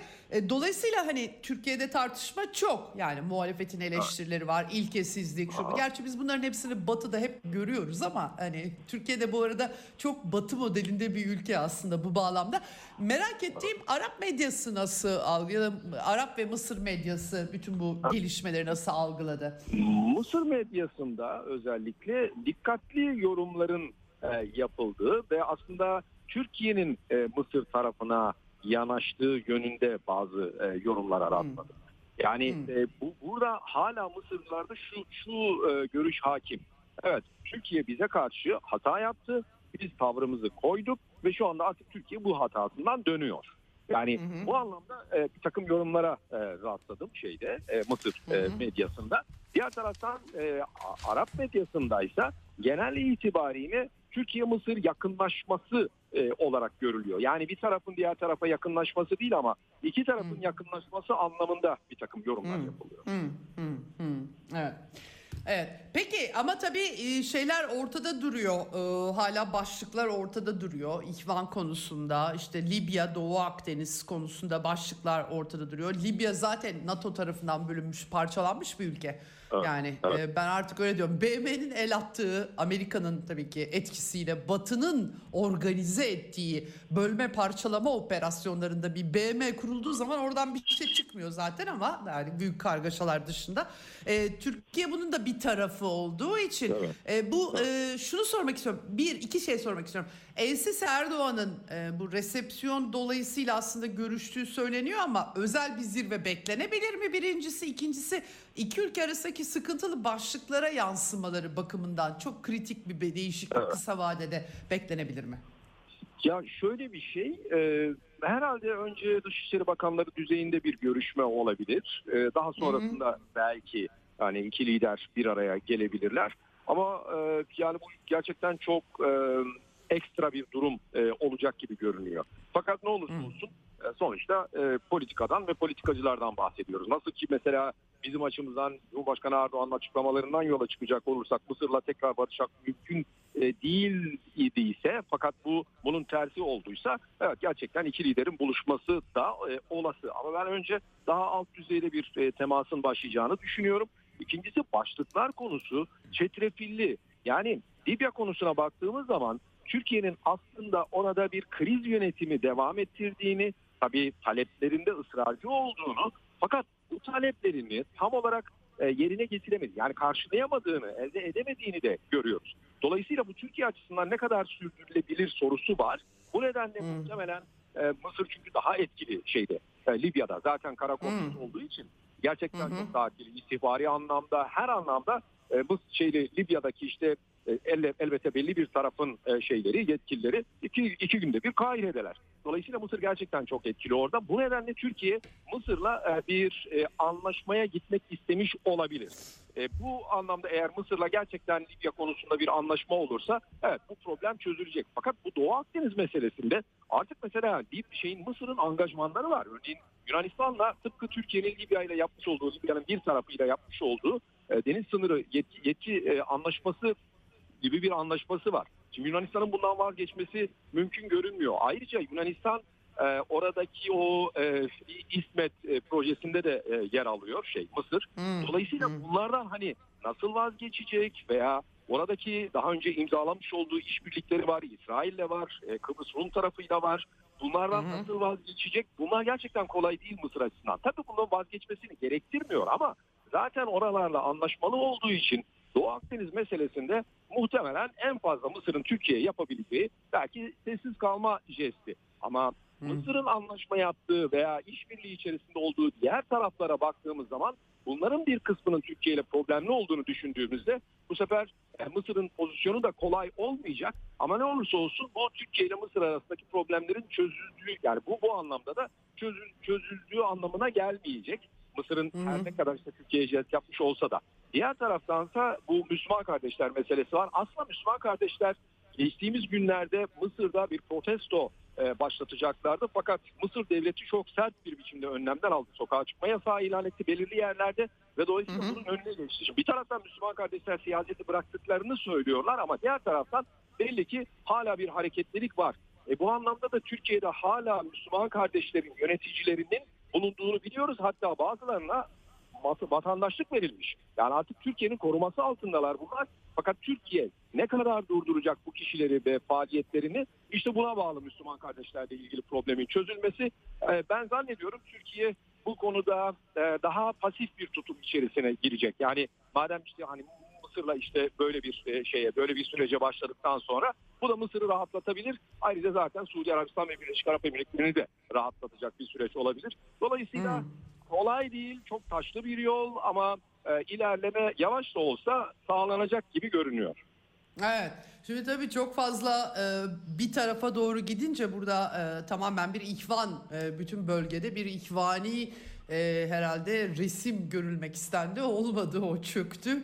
Dolayısıyla hani Türkiye'de tartışma çok. Yani muhalefetin eleştirileri var, ilkesizlik, şu. Gerçi biz bunların hepsini Batı'da hep görüyoruz ama hani Türkiye'de bu arada çok Batı modelinde bir ülke aslında bu bağlamda. Merak ettiğim Arap medyası nasıl algıladı? Arap ve Mısır medyası bütün bu gelişmeleri nasıl algıladı? Mısır medyasında özellikle dikkatli yorumların yapıldığı ve aslında Türkiye'nin Mısır tarafına yanaştığı yönünde bazı yorumlar rastladım. Yani burada hala Mısırlılarda şu görüş hakim. Evet, Türkiye bize karşı hata yaptı. Biz tavrımızı koyduk ve şu anda artık Türkiye bu hatasından dönüyor. Yani bu anlamda bir takım yorumlara rastladım Mısır medyasında. Diğer taraftan Arap medyasındaysa genel itibariyle Türkiye-Mısır yakınlaşması olarak görülüyor. Yani bir tarafın diğer tarafa yakınlaşması değil ama iki tarafın yakınlaşması anlamında bir takım yorumlar yapılıyor. Evet. Evet. Peki ama tabii şeyler ortada duruyor. Hala başlıklar ortada duruyor. İhvan konusunda, Libya, Doğu Akdeniz konusunda başlıklar ortada duruyor. Libya zaten NATO tarafından bölünmüş, parçalanmış bir ülke. Evet, ben artık öyle diyorum. BM'nin el attığı, Amerika'nın tabii ki etkisiyle Batı'nın organize ettiği bölme parçalama operasyonlarında bir BM kurulduğu zaman oradan bir şey çıkmıyor zaten ama yani büyük kargaşalar dışında. Türkiye bunun da bir tarafı olduğu için şunu sormak istiyorum. İki şey sormak istiyorum. El-Sisi Erdoğan'ın bu resepsiyon dolayısıyla aslında görüştüğü söyleniyor ama özel bir zirve beklenebilir mi? Birincisi, ikincisi iki ülke arasındaki sıkıntılı başlıklara yansımaları bakımından çok kritik bir değişiklik kısa vadede beklenebilir mi? Ya şöyle bir şey, herhalde önce Dışişleri Bakanları düzeyinde bir görüşme olabilir. Daha sonrasında belki yani iki lider bir araya gelebilirler. Ama yani bu gerçekten çok ekstra bir durum olacak gibi görünüyor. Fakat ne olursa olsun sonuçta politikadan ve politikacılardan bahsediyoruz. Nasıl ki mesela bizim açımızdan Cumhurbaşkanı Erdoğan'ın açıklamalarından yola çıkacak olursak Mısır'la tekrar barışmak mümkün değil idiyse fakat bunun tersi olduysa evet gerçekten iki liderin buluşması da olası. Ama ben önce daha alt düzeyde bir temasın başlayacağını düşünüyorum. İkincisi başlıklar konusu çetrefilli. Yani Libya konusuna baktığımız zaman Türkiye'nin aslında orada bir kriz yönetimi devam ettirdiğini, tabii taleplerinde ısrarcı olduğunu fakat bu taleplerini tam olarak yerine getiremedi. Yani karşılayamadığını, elde edemediğini de görüyoruz. Dolayısıyla bu Türkiye açısından ne kadar sürdürülebilir sorusu var. Bu nedenle muhtemelen Mısır çünkü daha etkili Libya'da zaten karakolsuz olduğu için gerçekten çok daha etkili istihbari anlamda, her anlamda Libya'daki elbette belli bir tarafın şeyleri, yetkilileri iki günde bir Kahire'deler. Dolayısıyla Mısır gerçekten çok etkili orada. Bu nedenle Türkiye Mısır'la bir anlaşmaya gitmek istemiş olabilir. Bu anlamda eğer Mısır'la gerçekten Libya konusunda bir anlaşma olursa evet bu problem çözülecek. Fakat bu Doğu Akdeniz meselesinde artık mesela Mısır'ın angajmanları var. Örneğin Yunanistan'la tıpkı Türkiye'nin Libya'nın bir tarafıyla yapmış olduğu deniz sınırı yetki anlaşması gibi bir anlaşması var. Şimdi Yunanistan'ın bundan vazgeçmesi mümkün görünmüyor. Ayrıca Yunanistan oradaki o İsmet projesinde de yer alıyor Mısır. Dolayısıyla bunlardan nasıl vazgeçecek veya oradaki daha önce imzalamış olduğu işbirlikleri var, İsrail'le var, Kıbrıs Rum tarafıyla var. Bunlardan nasıl vazgeçecek? Bunlar gerçekten kolay değil Mısır açısından. Tabii bunların vazgeçmesini gerektirmiyor ama zaten oralarla anlaşmalı olduğu için Doğu Akdeniz meselesinde muhtemelen en fazla Mısır'ın Türkiye'ye yapabileceği belki sessiz kalma jesti. Ama Mısır'ın anlaşma yaptığı veya işbirliği içerisinde olduğu diğer taraflara baktığımız zaman bunların bir kısmının Türkiye ile problemli olduğunu düşündüğümüzde bu sefer Mısır'ın pozisyonu da kolay olmayacak. Ama ne olursa olsun bu Türkiye ile Mısır arasındaki problemlerin çözüldüğü, yani bu anlamda da çözüldüğü anlamına gelmeyecek. Mısır'ın her ne kadar Türkiye'ye jest yapmış olsa da. Diğer taraftansa bu Müslüman kardeşler meselesi var. Aslında Müslüman kardeşler geçtiğimiz günlerde Mısır'da bir protesto başlatacaklardı. Fakat Mısır devleti çok sert bir biçimde önlemler aldı. Sokağa çıkma yasağı ilan etti belirli yerlerde ve dolayısıyla bunun önüne geçti. Şimdi bir taraftan Müslüman kardeşler siyaseti bıraktıklarını söylüyorlar ama diğer taraftan belli ki hala bir hareketlilik var. Bu anlamda da Türkiye'de hala Müslüman kardeşlerin yöneticilerinin bulunduğunu biliyoruz. Hatta bazılarına vatandaşlık verilmiş. Yani artık Türkiye'nin koruması altındalar bunlar. Fakat Türkiye ne kadar durduracak bu kişileri ve faaliyetlerini? İşte buna bağlı Müslüman kardeşlerle ilgili problemin çözülmesi. Ben zannediyorum Türkiye bu konuda daha pasif bir tutum içerisine girecek. Yani madem Mısır'la böyle bir sürece başladıktan sonra bu da Mısır'ı rahatlatabilir. Ayrıca zaten Suudi Arabistan ve Birleşik Arap Emirlikleri'ni de rahatlatacak bir süreç olabilir. Dolayısıyla kolay değil, çok taşlı bir yol ama ilerleme yavaş da olsa sağlanacak gibi görünüyor. Evet. Şimdi tabii çok fazla bir tarafa doğru gidince burada tamamen bir ihvan, bütün bölgede bir ihvani herhalde resim görülmek istendi. Olmadı, o çöktü.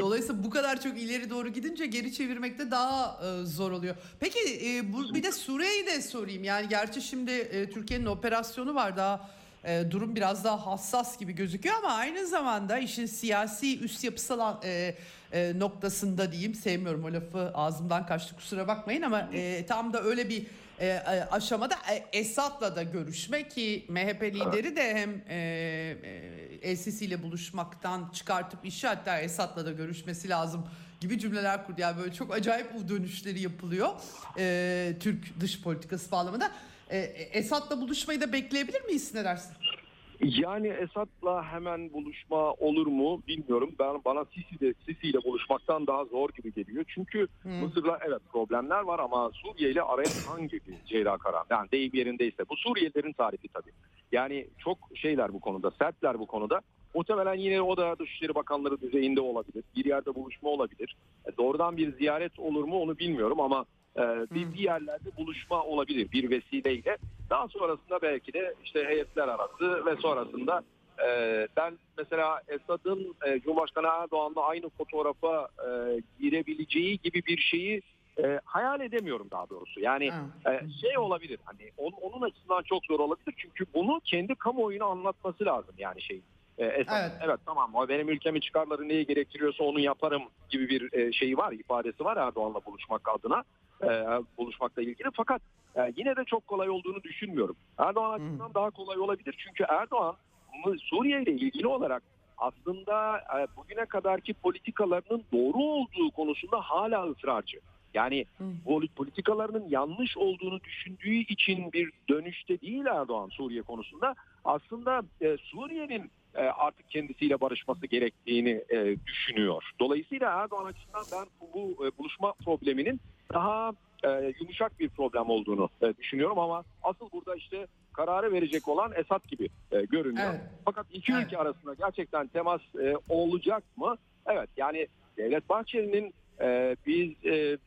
Dolayısıyla bu kadar çok ileri doğru gidince geri çevirmek de daha zor oluyor. Peki bir de Suriye'yi de sorayım. Yani gerçi şimdi Türkiye'nin operasyonu var, daha durum biraz daha hassas gibi gözüküyor ama aynı zamanda işin siyasi üst yapısal noktasında diyeyim, sevmiyorum o lafı, ağzımdan kaçtı kusura bakmayın ama tam da öyle bir aşamada Esad'la da görüşme, ki MHP lideri de hem El-Sisi ile buluşmaktan çıkartıp işi hatta Esad'la da görüşmesi lazım gibi cümleler kurdu. Yani böyle çok acayip U dönüşleri yapılıyor Türk dış politikası bağlamında. Esad'la buluşmayı da bekleyebilir miyiz, ne dersin? Yani Esad'la hemen buluşma olur mu bilmiyorum. Bana Sisi ile buluşmaktan daha zor gibi geliyor. Çünkü Mısır'la evet problemler var ama Suriye ile araya hangi bir Ceyda Karan? Yani deyim yerindeyse. Bu Suriyelilerin tarifi tabii. Yani çok bu konuda, sertler bu konuda. Muhtemelen yine o da Dışişleri Bakanları düzeyinde olabilir. Bir yerde buluşma olabilir. Doğrudan bir ziyaret olur mu onu bilmiyorum ama bir yerlerde buluşma olabilir bir vesileyle. Daha sonrasında belki de heyetler arası ve sonrasında ben mesela Esad'ın Cumhurbaşkanı Erdoğan'la aynı fotoğrafa girebileceği gibi bir şeyi hayal edemiyorum daha doğrusu. Yani olabilir. Onun açısından çok zor olabilir çünkü bunu kendi kamuoyuna anlatması lazım yani Esad, evet tamam benim ülkemin çıkarları neyi gerektiriyorsa onu yaparım gibi bir var, ifadesi var Erdoğan'la buluşmak adına, buluşmakla ilgili. Fakat yine de çok kolay olduğunu düşünmüyorum. Erdoğan açısından daha kolay olabilir çünkü Erdoğan Suriye ile ilgili olarak aslında bugüne kadarki politikalarının doğru olduğu konusunda hala ısrarcı. Yani bu politikalarının yanlış olduğunu düşündüğü için bir dönüşte değil Erdoğan Suriye konusunda. Aslında Suriye'nin artık kendisiyle barışması gerektiğini düşünüyor. Dolayısıyla Erdoğan açısından ben bu buluşma probleminin daha yumuşak bir problem olduğunu düşünüyorum ama asıl burada kararı verecek olan Esad gibi görünüyor. Evet. Fakat iki ülke arasında gerçekten temas olacak mı? Evet yani Devlet Bahçeli'nin biz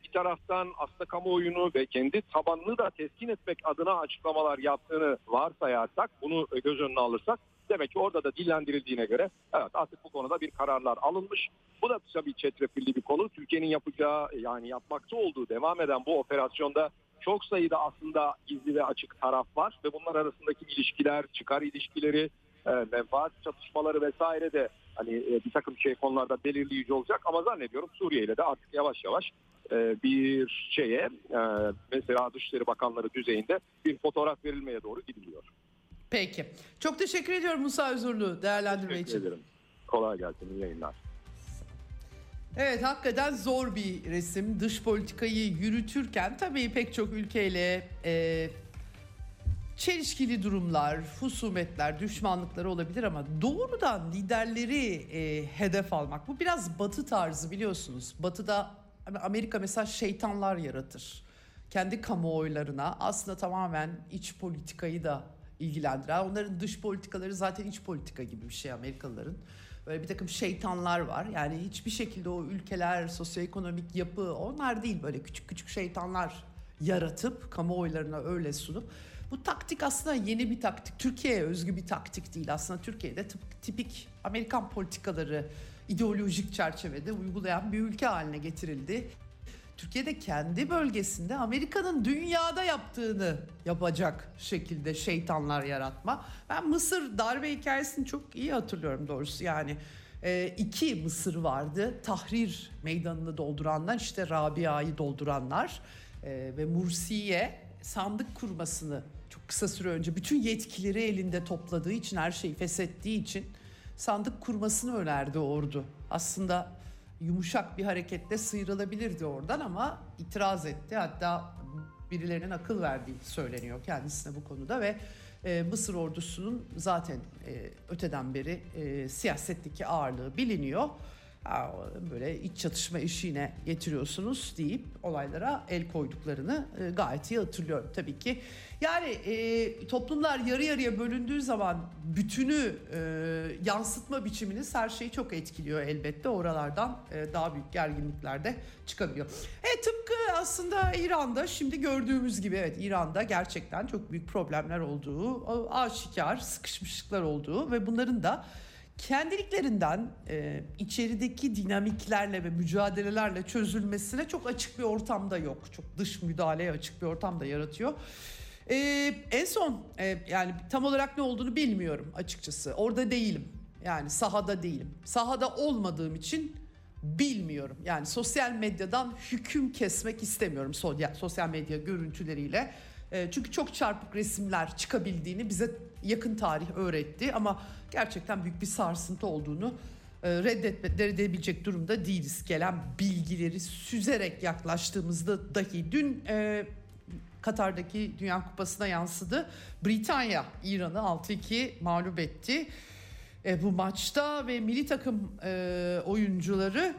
bir taraftan aslında kamuoyunu ve kendi tabanını da teskin etmek adına açıklamalar yaptığını varsayarsak, bunu göz önüne alırsak, demek ki orada da dillendirildiğine göre evet artık bu konuda bir kararlar alınmış. Bu da tabii çetrefilli bir konu. Türkiye'nin yapacağı, yani yapmakta olduğu devam eden bu operasyonda çok sayıda aslında gizli ve açık taraf var ve bunlar arasındaki ilişkiler, çıkar ilişkileri, menfaat çatışmaları vesaire de hani bir takım şey konularda belirleyici olacak. Ama zannediyorum Suriye ile de artık yavaş yavaş bir şeye, mesela Dışişleri Bakanları düzeyinde bir fotoğraf verilmeye doğru gidiliyor. Peki. Çok teşekkür ediyorum Musa Özurlu değerlendirme için. Teşekkür ederim. Kolay gelsin. İyi yayınlar. Evet, hakikaten zor bir resim. Dış politikayı yürütürken tabii pek çok ülkeyle çelişkili durumlar, husumetler, düşmanlıkları olabilir ama doğrudan liderleri hedef almak. Bu biraz Batı tarzı, biliyorsunuz. Batı'da Amerika mesela şeytanlar yaratır. Kendi kamuoylarına aslında tamamen iç politikayı da ilgilendiren. Onların dış politikaları zaten iç politika gibi bir şey Amerikalıların. Böyle bir takım şeytanlar var. Yani hiçbir şekilde o ülkeler, sosyoekonomik yapı onlar değil. Böyle küçük küçük şeytanlar yaratıp kamuoylarına öyle sunup. Bu taktik aslında yeni bir taktik. Türkiye'ye özgü bir taktik değil. Aslında Türkiye'de tipik Amerikan politikaları ideolojik çerçevede uygulayan bir ülke haline getirildi. Türkiye'de kendi bölgesinde Amerika'nın dünyada yaptığını yapacak şekilde şeytanlar yaratma. Ben Mısır darbe hikayesini çok iyi hatırlıyorum doğrusu. Yani 2 Mısır vardı. Tahrir meydanını dolduranlar, işte Rabia'yı dolduranlar ve Mursi'ye sandık kurmasını çok kısa süre önce bütün yetkileri elinde topladığı için, her şeyi feshettiği için sandık kurmasını önerdi ordu. Aslında yumuşak bir hareketle sıyrılabilirdi oradan ama itiraz etti. Hatta birilerinin akıl verdiği söyleniyor kendisine bu konuda ve Mısır ordusunun zaten öteden beri siyasetteki ağırlığı biliniyor. Böyle iç çatışma işine getiriyorsunuz deyip olaylara el koyduklarını gayet iyi hatırlıyorum tabii ki. Yani toplumlar yarı yarıya bölündüğü zaman bütünü yansıtma biçiminiz her şeyi çok etkiliyor elbette. Oralardan daha büyük gerginlikler de çıkabiliyor. Tıpkı aslında İran'da şimdi gördüğümüz gibi, evet İran'da gerçekten çok büyük problemler olduğu, aşikar sıkışmışlıklar olduğu ve bunların da kendiliklerinden içerideki dinamiklerle ve mücadelelerle çözülmesine çok açık bir ortamda yok. Çok dış müdahaleye açık bir ortamda yaratıyor. En son yani tam olarak ne olduğunu bilmiyorum açıkçası. Orada değilim. Yani sahada değilim. Sahada olmadığım için bilmiyorum. Yani sosyal medyadan hüküm kesmek istemiyorum sosyal medya görüntüleriyle. Çünkü çok çarpık resimler çıkabildiğini bize yakın tarih öğretti ama gerçekten büyük bir sarsıntı olduğunu reddedebilecek durumda değiliz. Gelen bilgileri süzerek yaklaştığımızda dahi, dün Katar'daki Dünya Kupası'na yansıdı. Britanya İran'ı 6-2 mağlup etti bu maçta ve milli takım oyuncuları,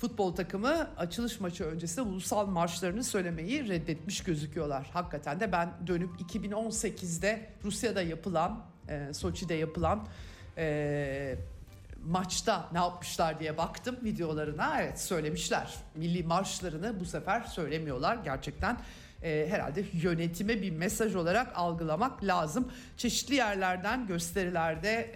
futbol takımı açılış maçı öncesinde ulusal marşlarını söylemeyi reddetmiş gözüküyorlar. Hakikaten de ben dönüp 2018'de Rusya'da yapılan, Soçi'de yapılan maçta ne yapmışlar diye baktım videolarına. Evet, söylemişler. Milli marşlarını bu sefer söylemiyorlar. Gerçekten herhalde yönetime bir mesaj olarak algılamak lazım. Çeşitli yerlerden gösterilerde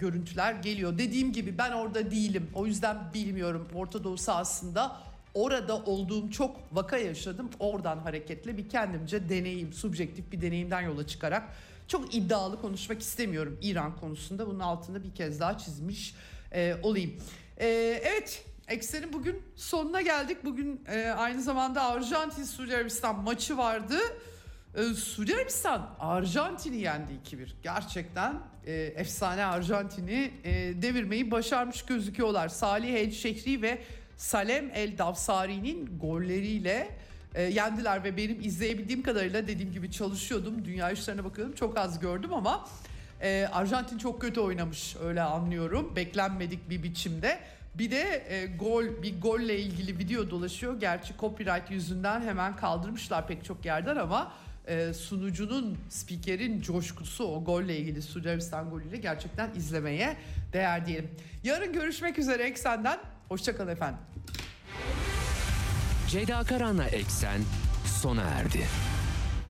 görüntüler geliyor. Dediğim gibi ben orada değilim. O yüzden bilmiyorum. Orta Doğu sahasında orada olduğum çok vaka yaşadım. Oradan hareketle bir kendimce deneyim, subjektif bir deneyimden yola çıkarak çok iddialı konuşmak istemiyorum İran konusunda. Bunun altını bir kez daha çizmiş olayım. Evet. Eksen'in bugün sonuna geldik. Bugün aynı zamanda Arjantin-Suudi Arabistan maçı vardı. Suudi Arabistan Arjantin'i yendi 2-1. Gerçekten efsane Arjantin'i devirmeyi başarmış gözüküyorlar. Salih El-Şehri ve Salem El-Davsari'nin golleriyle yendiler ve benim izleyebildiğim kadarıyla, dediğim gibi çalışıyordum. Dünya işlerine bakıyordum. Çok az gördüm ama Arjantin çok kötü oynamış, öyle anlıyorum. Beklenmedik bir biçimde. Bir de golle ilgili video dolaşıyor. Gerçi copyright yüzünden hemen kaldırmışlar pek çok yerden ama sunucunun, spikerin coşkusu o golle ilgili, Suudi Arabistan golüyle gerçekten izlemeye değer diyelim. Yarın görüşmek üzere Eksen'den. Hoşçakalın efendim. Ceyda Karan'la Eksen sona erdi.